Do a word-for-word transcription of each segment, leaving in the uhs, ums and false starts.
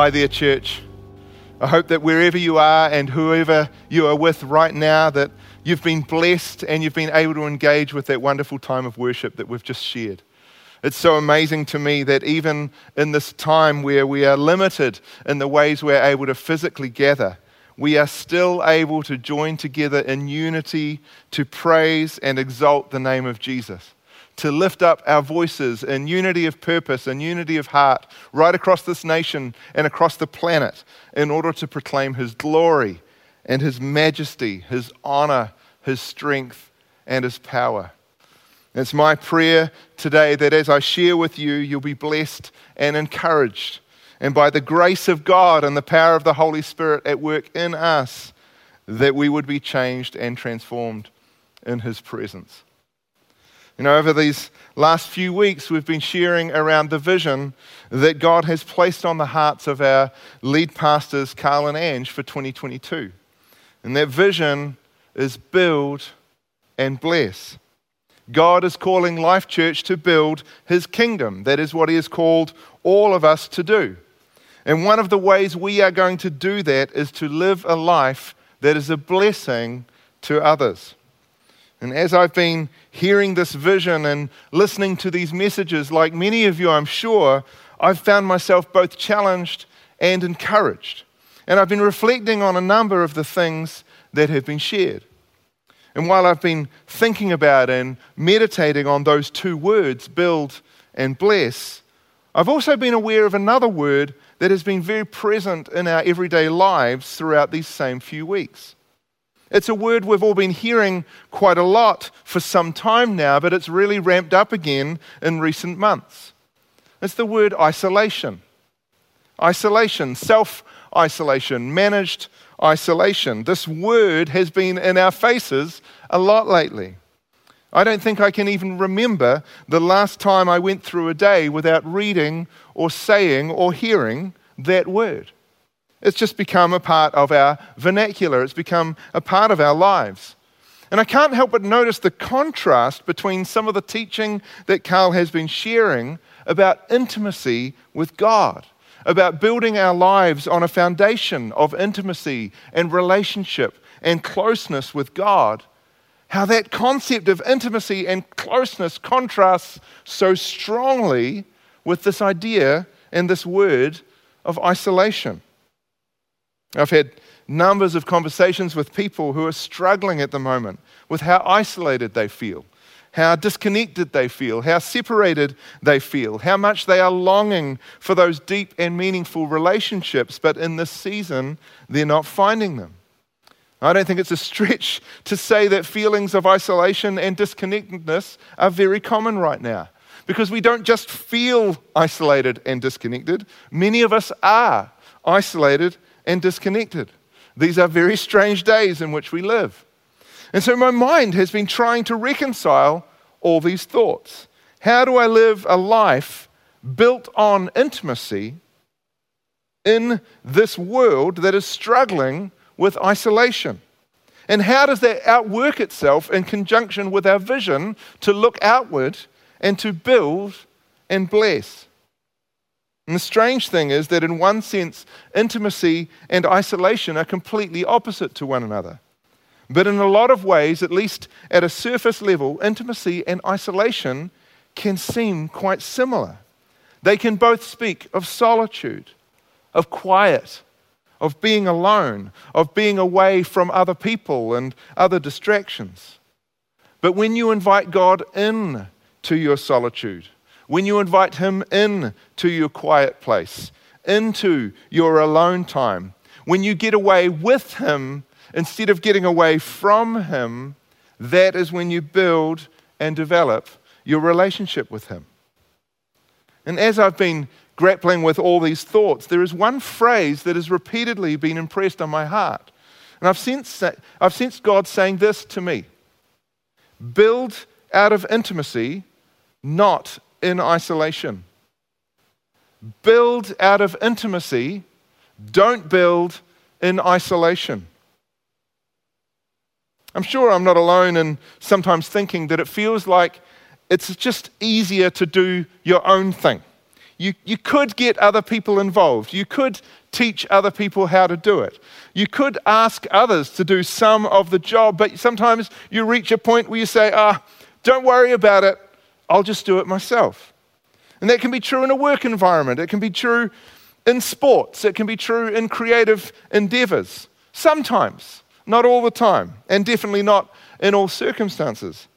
Hi there, church. I hope that wherever you are and whoever you are with right now, that you've been blessed and you've been able to engage with that wonderful time of worship that we've just shared. It's so amazing to me that even in this time where we are limited in the ways we're able to physically gather, we are still able to join together in unity to praise and exalt the name of Jesus, to lift up our voices in unity of purpose and unity of heart right across this nation and across the planet in order to proclaim His glory and His majesty, His honor, His strength, and His power. It's my prayer today that as I share with you, you'll be blessed and encouraged. And by the grace of God and the power of the Holy Spirit at work in us, that we would be changed and transformed in His presence. You know, over these last few weeks, we've been sharing around the vision that God has placed on the hearts of our lead pastors, Carl and Ange, for twenty twenty-two. And that vision is build and bless. God is calling Life.Church to build His kingdom. That is what He has called all of us to do. And one of the ways we are going to do that is to live a life that is a blessing to others. And as I've been hearing this vision and listening to these messages, like many of you, I'm sure, I've found myself both challenged and encouraged. And I've been reflecting on a number of the things that have been shared. And while I've been thinking about and meditating on those two words, build and bless, I've also been aware of another word that has been very present in our everyday lives throughout these same few weeks. It's a word we've all been hearing quite a lot for some time now, but it's really ramped up again in recent months. It's the word isolation. Isolation, self-isolation, managed isolation. This word has been in our faces a lot lately. I don't think I can even remember the last time I went through a day without reading or saying or hearing that word. It's just become a part of our vernacular. It's become a part of our lives. And I can't help but notice the contrast between some of the teaching that Carl has been sharing about intimacy with God, about building our lives on a foundation of intimacy and relationship and closeness with God, how that concept of intimacy and closeness contrasts so strongly with this idea and this word of isolation. I've had numbers of conversations with people who are struggling at the moment with how isolated they feel, how disconnected they feel, how separated they feel, how much they are longing for those deep and meaningful relationships, but in this season, they're not finding them. I don't think it's a stretch to say that feelings of isolation and disconnectedness are very common right now, because we don't just feel isolated and disconnected. Many of us are isolated and disconnected. These are very strange days in which we live. And so my mind has been trying to reconcile all these thoughts. How do I live a life built on intimacy in this world that is struggling with isolation? And how does that outwork itself in conjunction with our vision to look outward and to build and bless? And the strange thing is that in one sense, intimacy and isolation are completely opposite to one another. But in a lot of ways, at least at a surface level, intimacy and isolation can seem quite similar. They can both speak of solitude, of quiet, of being alone, of being away from other people and other distractions. But when you invite God in to your solitude, when you invite Him in to your quiet place, into your alone time, when you get away with Him instead of getting away from Him, that is when you build and develop your relationship with Him. And as I've been grappling with all these thoughts, there is one phrase that has repeatedly been impressed on my heart. And I've sensed, I've sensed God saying this to me: build out of intimacy, not in isolation. Build out of intimacy, don't build in isolation. I'm sure I'm not alone in sometimes thinking that it feels like it's just easier to do your own thing. You, you could get other people involved. You could teach other people how to do it. You could ask others to do some of the job, but sometimes you reach a point where you say, ah, don't worry about it, I'll just do it myself. And that can be true in a work environment. It can be true in sports. It can be true in creative endeavors. Sometimes, not all the time, and definitely not in all circumstances.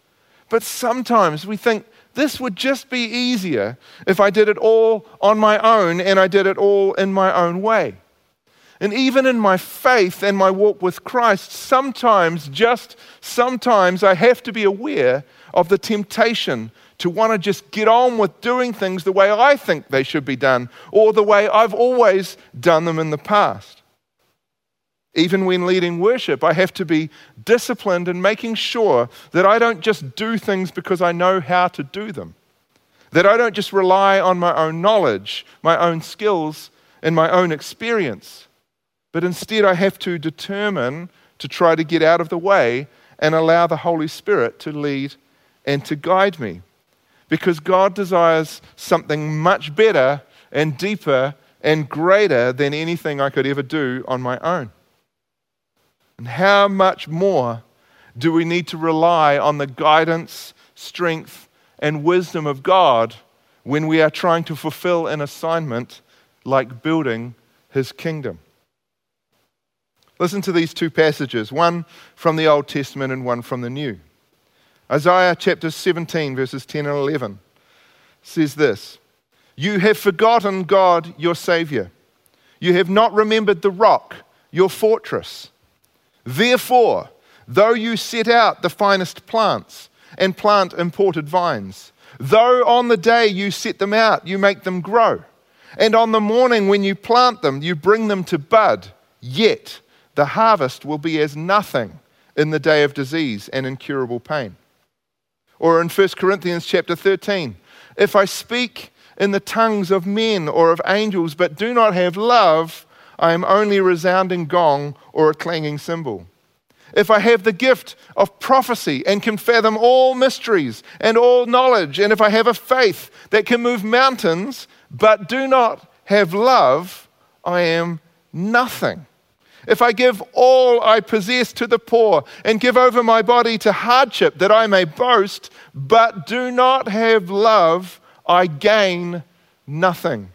But sometimes we think, this would just be easier if I did it all on my own and I did it all in my own way. And even in my faith and my walk with Christ, sometimes, just sometimes, I have to be aware of the temptation to want to just get on with doing things the way I think they should be done or the way I've always done them in the past. Even when leading worship, I have to be disciplined in making sure that I don't just do things because I know how to do them, that I don't just rely on my own knowledge, my own skills, and my own experience, but instead I have to determine to try to get out of the way and allow the Holy Spirit to lead and to guide me, because God desires something much better and deeper and greater than anything I could ever do on my own. And how much more do we need to rely on the guidance, strength, and wisdom of God when we are trying to fulfill an assignment like building His kingdom? Listen to these two passages, one from the Old Testament and one from the New. Isaiah chapter seventeen, verses ten and eleven says this: "You have forgotten God, your Savior. You have not remembered the rock, your fortress. Therefore, though you set out the finest plants and plant imported vines, though on the day you set them out, you make them grow, and on the morning when you plant them, you bring them to bud, yet the harvest will be as nothing in the day of disease and incurable pain." Or in First Corinthians chapter thirteen, "If I speak in the tongues of men or of angels, but do not have love, I am only a resounding gong or a clanging cymbal. If I have the gift of prophecy and can fathom all mysteries and all knowledge, and if I have a faith that can move mountains, but do not have love, I am nothing. If I give all I possess to the poor and give over my body to hardship that I may boast, but do not have love, I gain nothing.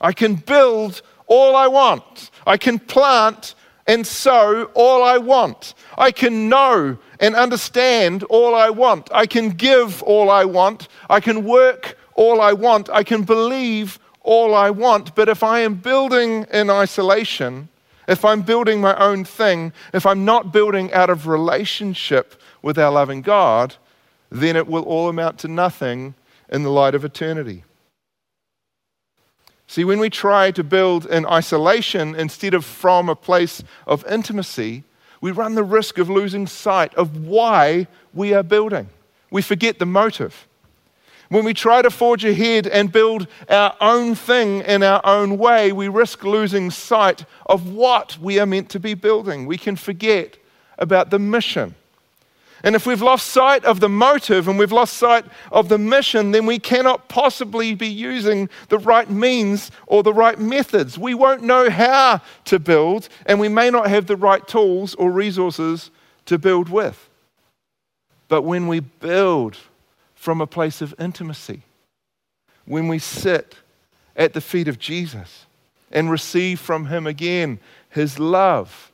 I can build all I want. I can plant and sow all I want. I can know and understand all I want. I can give all I want. I can work all I want. I can believe all I want. But if I am building in isolation, if I'm building my own thing, if I'm not building out of relationship with our loving God, then it will all amount to nothing in the light of eternity." See, when we try to build in isolation instead of from a place of intimacy, we run the risk of losing sight of why we are building. We forget the motive. When we try to forge ahead and build our own thing in our own way, we risk losing sight of what we are meant to be building. We can forget about the mission. And if we've lost sight of the motive and we've lost sight of the mission, then we cannot possibly be using the right means or the right methods. We won't know how to build, and we may not have the right tools or resources to build with. But when we build from a place of intimacy, when we sit at the feet of Jesus and receive from Him again His love,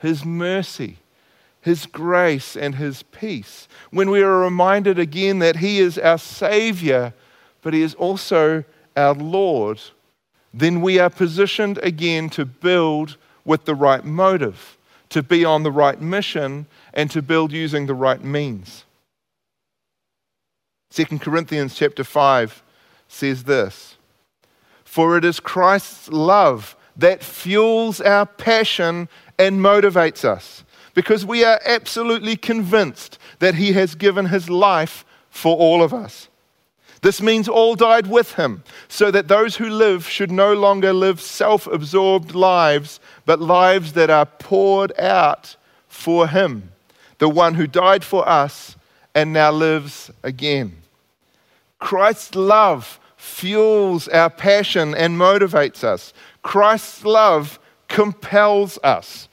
His mercy, His grace and His peace, when we are reminded again that He is our Savior, but He is also our Lord, then we are positioned again to build with the right motive, to be on the right mission, and to build using the right means. Second Corinthians chapter five says this: "For it is Christ's love that fuels our passion and motivates us, because we are absolutely convinced that He has given His life for all of us. This means all died with Him, so that those who live should no longer live self-absorbed lives, but lives that are poured out for Him, the one who died for us and now lives again." Christ's love fuels our passion and motivates us. Christ's love compels us.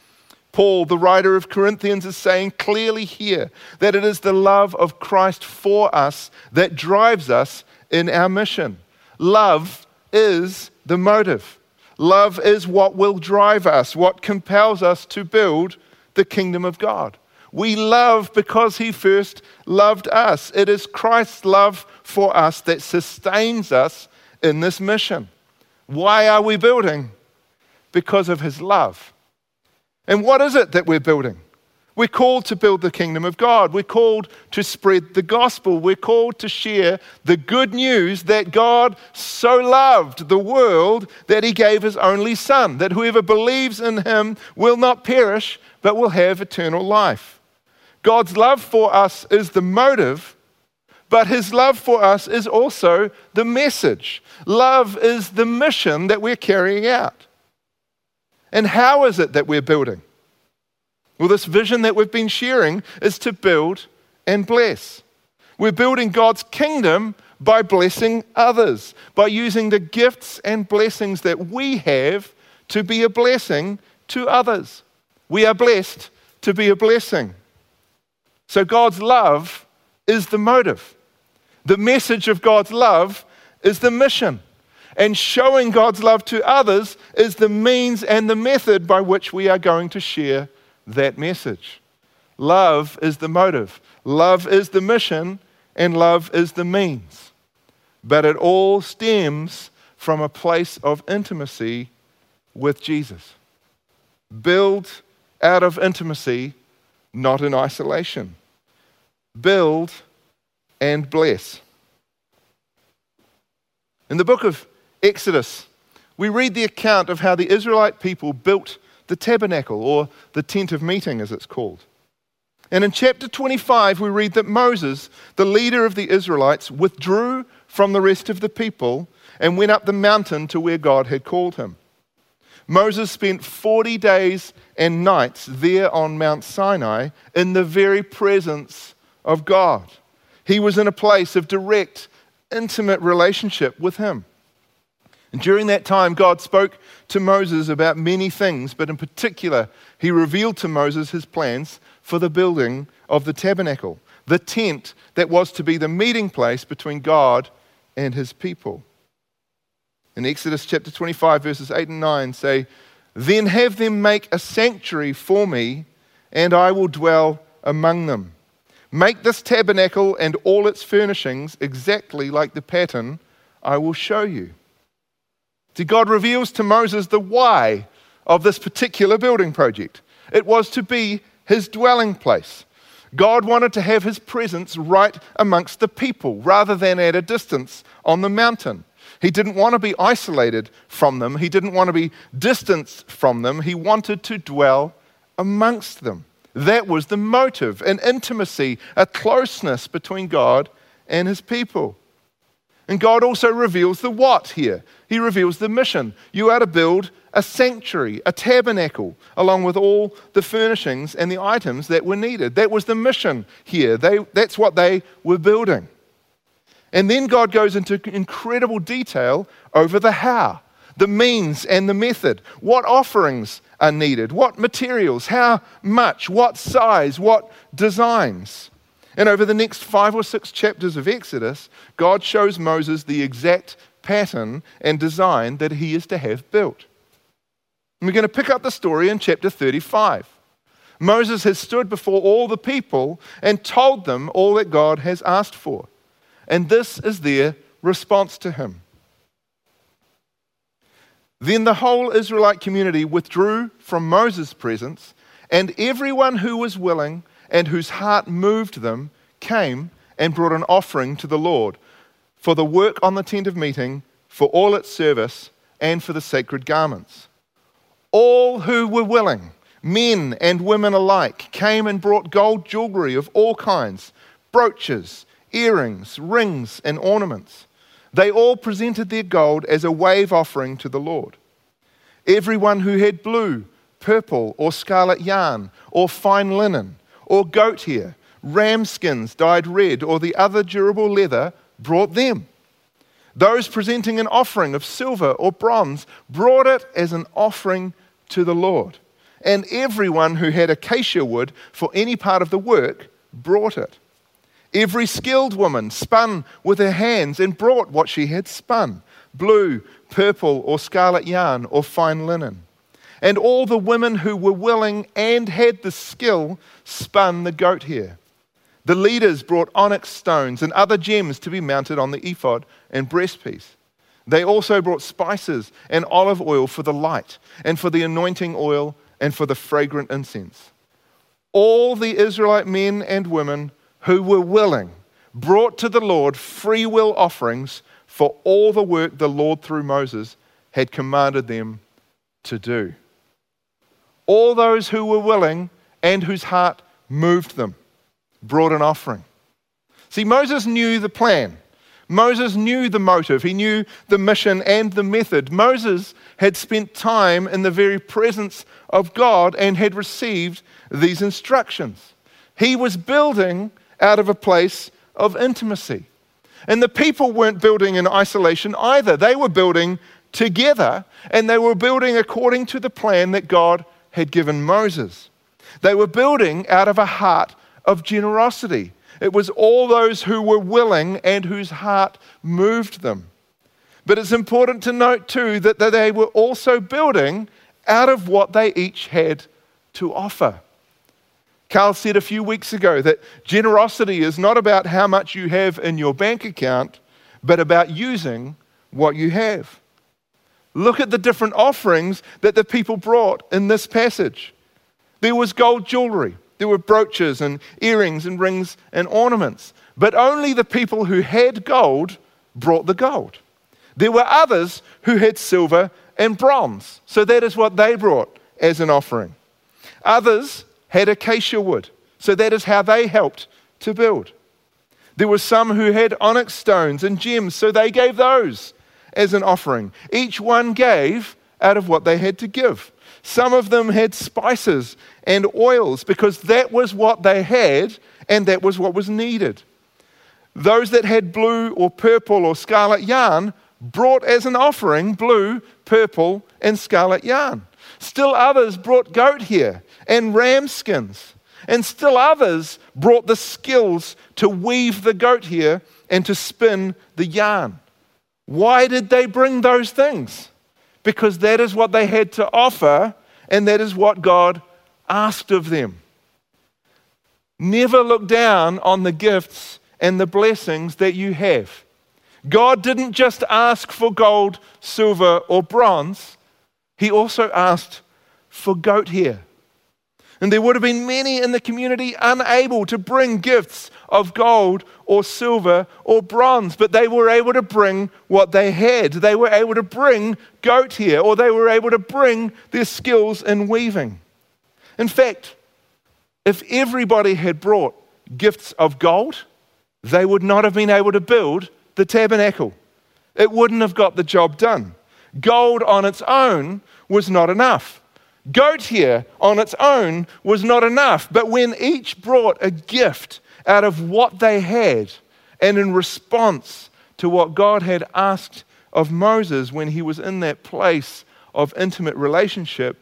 Paul, the writer of Corinthians, is saying clearly here that it is the love of Christ for us that drives us in our mission. Love is the motive. Love is what will drive us, what compels us to build the kingdom of God. We love because he first loved us. It is Christ's love for us that sustains us in this mission. Why are we building? Because of his love. And what is it that we're building? We're called to build the kingdom of God. We're called to spread the gospel. We're called to share the good news that God so loved the world that he gave his only son, that whoever believes in him will not perish, but will have eternal life. God's love for us is the motive, but his love for us is also the message. Love is the mission that we're carrying out. And how is it that we're building? Well, this vision that we've been sharing is to build and bless. We're building God's kingdom by blessing others, by using the gifts and blessings that we have to be a blessing to others. We are blessed to be a blessing. So God's love is the motive. The message of God's love is the mission. And showing God's love to others is the means and the method by which we are going to share that message. Love is the motive, love is the mission, and love is the means. But it all stems from a place of intimacy with Jesus. Build out of intimacy, not in isolation. Build and bless. In the book of Exodus, we read the account of how the Israelite people built the tabernacle, or the tent of meeting as it's called. And in chapter twenty-five, we read that Moses, the leader of the Israelites, withdrew from the rest of the people and went up the mountain to where God had called him. Moses spent forty days and nights there on Mount Sinai in the very presence of God. He was in a place of direct, intimate relationship with him. And during that time, God spoke to Moses about many things, but in particular, he revealed to Moses his plans for the building of the tabernacle, the tent that was to be the meeting place between God and his people. In Exodus chapter twenty-five, verses eight and nine say, "Then have them make a sanctuary for me, and I will dwell among them. Make this tabernacle and all its furnishings exactly like the pattern I will show you." See, God reveals to Moses the why of this particular building project. It was to be his dwelling place. God wanted to have his presence right amongst the people rather than at a distance on the mountain. He didn't want to be isolated from them. He didn't want to be distanced from them. He wanted to dwell amongst them. That was the motive, an intimacy, a closeness between God and his people. And God also reveals the what here. He reveals the mission. You are to build a sanctuary, a tabernacle, along with all the furnishings and the items that were needed. That was the mission here. They, that's what they were building. And then God goes into incredible detail over the how, the means and the method, what offerings are needed, what materials, how much, what size, what designs. And over the next five or six chapters of Exodus, God shows Moses the exact pattern and design that he is to have built. And we're going to pick up the story in chapter thirty-five. Moses has stood before all the people and told them all that God has asked for. And this is their response to him. Then the whole Israelite community withdrew from Moses' presence, and everyone who was willing and whose heart moved them came and brought an offering to the Lord for the work on the tent of meeting, for all its service, and for the sacred garments. All who were willing, men and women alike, came and brought gold jewelry of all kinds, brooches, earrings, rings, and ornaments. They all presented their gold as a wave offering to the Lord. Everyone who had blue, purple, or scarlet yarn, or fine linen, or goat hair, ram skins dyed red, or the other durable leather, brought them. Those presenting an offering of silver or bronze brought it as an offering to the Lord. And everyone who had acacia wood for any part of the work brought it. Every skilled woman spun with her hands and brought what she had spun, blue, purple, or scarlet yarn, or fine linen. And all the women who were willing and had the skill spun the goat hair. The leaders brought onyx stones and other gems to be mounted on the ephod and breastpiece. They also brought spices and olive oil for the light and for the anointing oil and for the fragrant incense. All the Israelite men and women who were willing brought to the Lord free will offerings for all the work the Lord through Moses had commanded them to do. All those who were willing and whose heart moved them brought an offering. See, Moses knew the plan. Moses knew the motive. He knew the mission and the method. Moses had spent time in the very presence of God and had received these instructions. He was building out of a place of intimacy. And the people weren't building in isolation either. They were building together, and they were building according to the plan that God had given Moses. They were building out of a heart of generosity. It was all those who were willing and whose heart moved them. But it's important to note too that they were also building out of what they each had to offer. Carl said a few weeks ago that generosity is not about how much you have in your bank account, but about using what you have. Look at the different offerings that the people brought in this passage. There was gold jewelry. There were brooches and earrings and rings and ornaments. But only the people who had gold brought the gold. There were others who had silver and bronze. So that is what they brought as an offering. Others had acacia wood. So that is how they helped to build. There were some who had onyx stones and gems. So they gave those as an offering. Each one gave out of what they had to give. Some of them had spices and oils because that was what they had and that was what was needed. Those that had blue or purple or scarlet yarn brought as an offering blue, purple, and scarlet yarn. Still others brought goat hair and ram skins. And still others brought the skills to weave the goat hair and to spin the yarn. Why did they bring those things? Because that is what they had to offer, and that is what God asked of them. Never look down on the gifts and the blessings that you have. God didn't just ask for gold, silver, or bronze. He also asked for goat hair. And there would have been many in the community unable to bring gifts of gold or silver or bronze, but they were able to bring what they had. They were able to bring goat hair, or they were able to bring their skills in weaving. In fact, if everybody had brought gifts of gold, they would not have been able to build the tabernacle. It wouldn't have got the job done. Gold on its own was not enough. Goat hair on its own was not enough, but when each brought a gift out of what they had and in response to what God had asked of Moses when he was in that place of intimate relationship,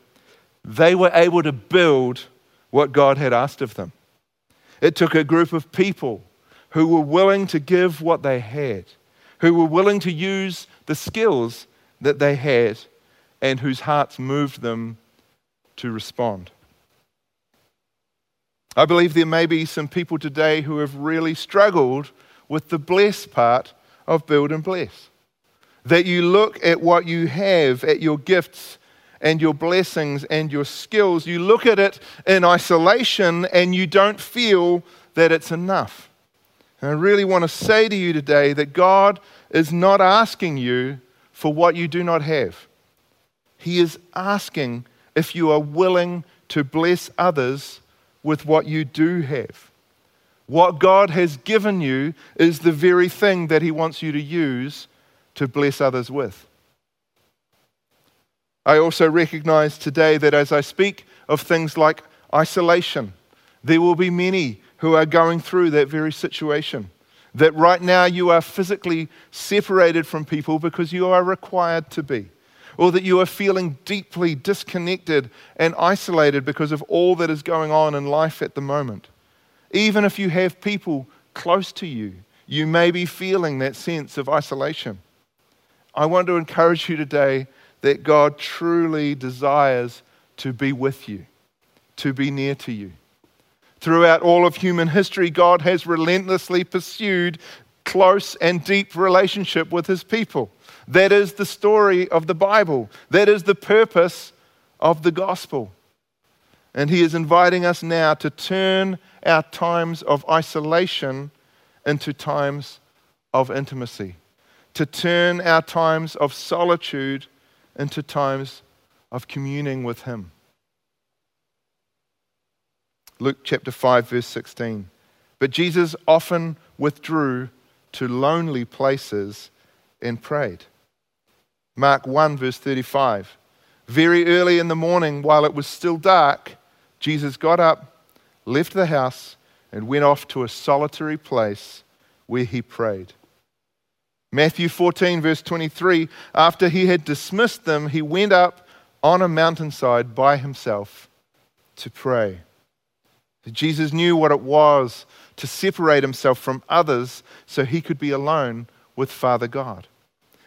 they were able to build what God had asked of them. It took a group of people who were willing to give what they had, who were willing to use the skills that they had, and whose hearts moved them to respond. I believe there may be some people today who have really struggled with the bless part of build and bless. That you look at what you have, at your gifts and your blessings and your skills, you look at it in isolation and you don't feel that it's enough. And I really want to say to you today that God is not asking you for what you do not have. He is asking if you are willing to bless others with what you do have. What God has given you is the very thing that He wants you to use to bless others with. I also recognize today that as I speak of things like isolation, there will be many who are going through that very situation. That right now you are physically separated from people because you are required to be. Or that you are feeling deeply disconnected and isolated because of all that is going on in life at the moment. Even if you have people close to you, you may be feeling that sense of isolation. I want to encourage you today that God truly desires to be with you, to be near to you. Throughout all of human history, God has relentlessly pursued close and deep relationship with his people. That is the story of the Bible. That is the purpose of the gospel. And he is inviting us now to turn our times of isolation into times of intimacy, to turn our times of solitude into times of communing with him. Luke chapter five, verse sixteen. But Jesus often withdrew to lonely places and prayed. Mark one, verse thirty-five. Very early in the morning, while it was still dark, Jesus got up, left the house, and went off to a solitary place where he prayed. Matthew fourteen, verse twenty-three. After he had dismissed them, he went up on a mountainside by himself to pray. Jesus knew what it was to separate himself from others so he could be alone with Father God.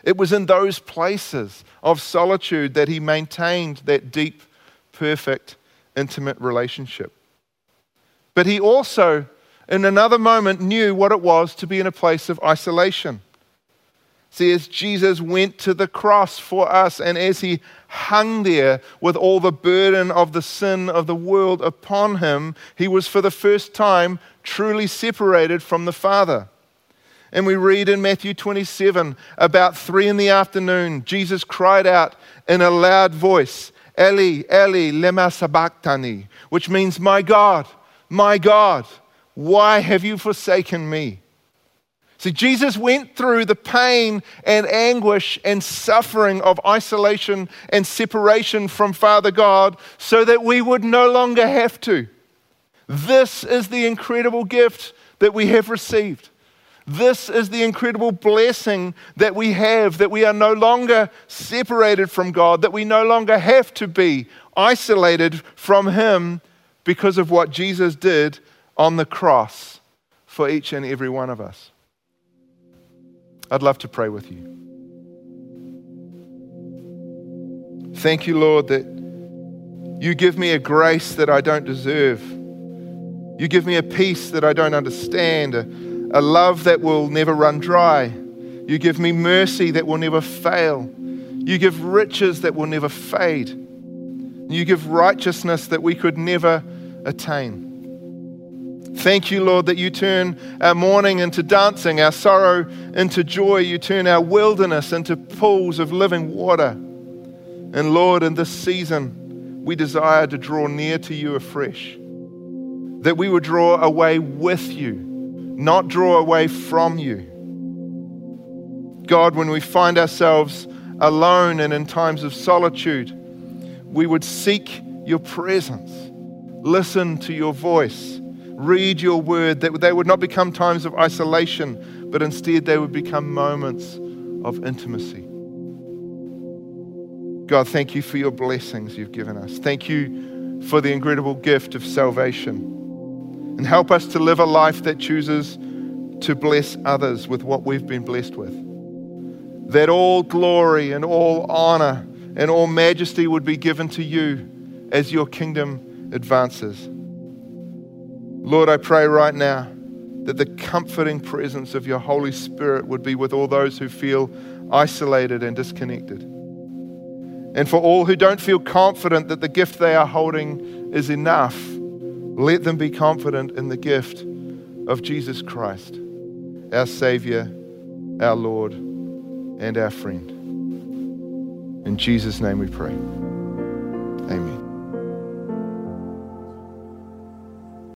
It was in those places of solitude that he maintained that deep, perfect, intimate relationship. But he also, in another moment, knew what it was to be in a place of isolation. See, as Jesus went to the cross for us, and as he hung there with all the burden of the sin of the world upon him, he was for the first time truly separated from the Father. And we read in Matthew twenty-seven, about three in the afternoon, Jesus cried out in a loud voice, Eli, Eli, lema sabachthani, which means, my God, my God, why have you forsaken me? See, Jesus went through the pain and anguish and suffering of isolation and separation from Father God so that we would no longer have to. This is the incredible gift that we have received. This is the incredible blessing that we have, that we are no longer separated from God, that we no longer have to be isolated from him because of what Jesus did on the cross for each and every one of us. I'd love to pray with you. Thank you, Lord, that you give me a grace that I don't deserve. You give me a peace that I don't understand, a, a love that will never run dry. You give me mercy that will never fail. You give riches that will never fade. You give righteousness that we could never attain. Thank you, Lord, that you turn our mourning into dancing, our sorrow into joy. You turn our wilderness into pools of living water. And Lord, in this season, we desire to draw near to you afresh, that we would draw away with you, not draw away from you. God, when we find ourselves alone and in times of solitude, we would seek your presence, listen to your voice, read your word, that they would not become times of isolation, but instead they would become moments of intimacy. God, thank you for your blessings you've given us. Thank you for the incredible gift of salvation. And help us to live a life that chooses to bless others with what we've been blessed with. That all glory and all honor and all majesty would be given to you as your kingdom advances. Lord, I pray right now that the comforting presence of your Holy Spirit would be with all those who feel isolated and disconnected. And for all who don't feel confident that the gift they are holding is enough, let them be confident in the gift of Jesus Christ, our Savior, our Lord, and our friend. In Jesus' name we pray. Amen.